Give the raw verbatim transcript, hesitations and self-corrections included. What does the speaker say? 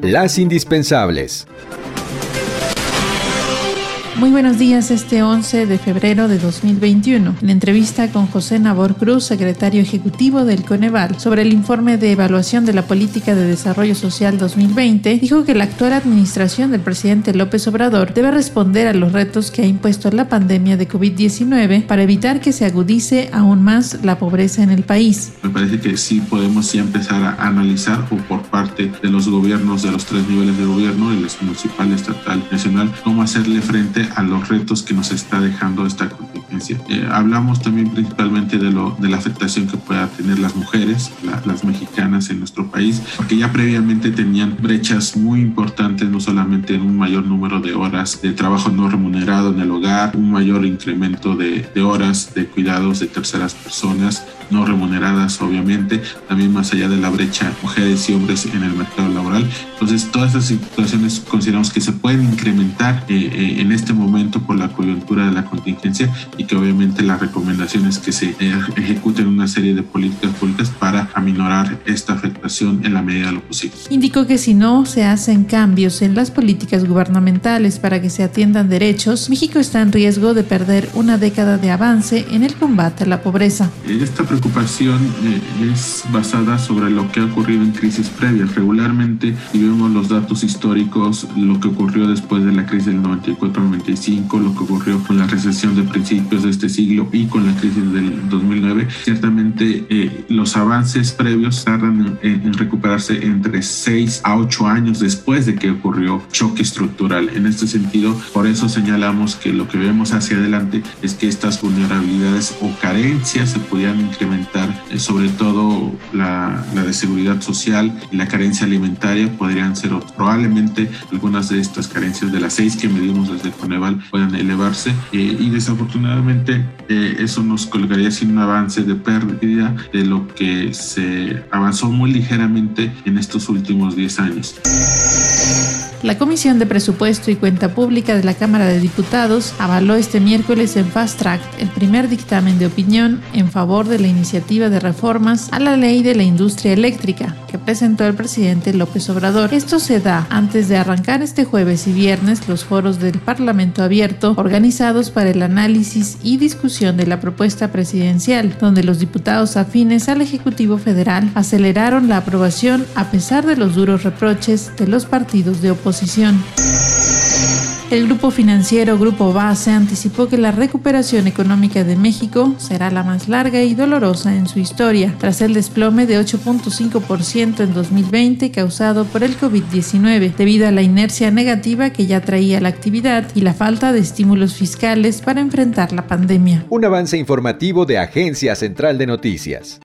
Las indispensables. Muy buenos días, este once de febrero de dos mil veintiuno. En entrevista con José Nabor Cruz, secretario ejecutivo del Coneval, sobre el informe de evaluación de la Política de Desarrollo Social dos mil veinte, dijo que la actual administración del presidente López Obrador debe responder a los retos que ha impuesto la pandemia de COVID diecinueve para evitar que se agudice aún más la pobreza en el país. Me parece que sí podemos ya empezar a analizar, o por parte de los gobiernos de los tres niveles de gobierno, el municipal, estatal, nacional, cómo hacerle frente a los retos que nos está dejando esta contingencia. Eh, hablamos también principalmente de, lo, de la afectación que pueda tener las mujeres, la, las mexicanas en nuestro país, porque ya previamente tenían brechas muy importantes, no solamente en un mayor número de horas de trabajo no remunerado en el hogar, un mayor incremento de, de horas de cuidados de terceras personas no remuneradas, obviamente, también más allá de la brecha mujeres y hombres en el mercado laboral. Entonces, todas estas situaciones consideramos que se pueden incrementar eh, eh, en este momento por la coyuntura de la contingencia, y que obviamente la recomendación es que se eh, ejecuten una serie de políticas públicas para aminorar esta afectación en la medida de lo posible. Indicó que si no se hacen cambios en las políticas gubernamentales para que se atiendan derechos, México está en riesgo de perder una década de avance en el combate a la pobreza. Esta preocupación eh, es basada sobre lo que ha ocurrido en crisis previas. Regularmente, si vemos los datos históricos, lo que ocurrió después de la crisis del noventa y cuatro noventa y cinco, lo que ocurrió con la recesión de principios de este siglo y con la crisis del dos mil nueve, ciertamente eh, los avances previos tardan en, en recuperarse entre seis a ocho años después de que ocurrió choque estructural. En este sentido, por eso señalamos que lo que vemos hacia adelante es que estas vulnerabilidades o carencias se pudieran incrementar, eh, sobre todo la, la de seguridad social y la carencia alimentaria podrían ser otros. Probablemente algunas de estas carencias, de las seis que medimos desde el Coneval, puedan elevarse eh, y desafortunadamente eh, eso nos colocaría sin un avance de pérdida de lo que se avanzó muy ligeramente en estos últimos diez años. La Comisión de Presupuesto y Cuenta Pública de la Cámara de Diputados avaló este miércoles en Fast Track el primer dictamen de opinión en favor de la iniciativa de reformas a la Ley de la Industria Eléctrica que presentó el presidente López Obrador. Esto se da antes de arrancar este jueves y viernes los foros del Parlamento Abierto organizados para el análisis y discusión de la propuesta presidencial, donde los diputados afines al Ejecutivo Federal aceleraron la aprobación a pesar de los duros reproches de los partidos de oposición. El grupo financiero Grupo Base anticipó que la recuperación económica de México será la más larga y dolorosa en su historia, tras el desplome de ocho punto cinco por ciento en dos mil veinte causado por el COVID diecinueve, debido a la inercia negativa que ya traía la actividad y la falta de estímulos fiscales para enfrentar la pandemia. Un avance informativo de Agencia Central de Noticias.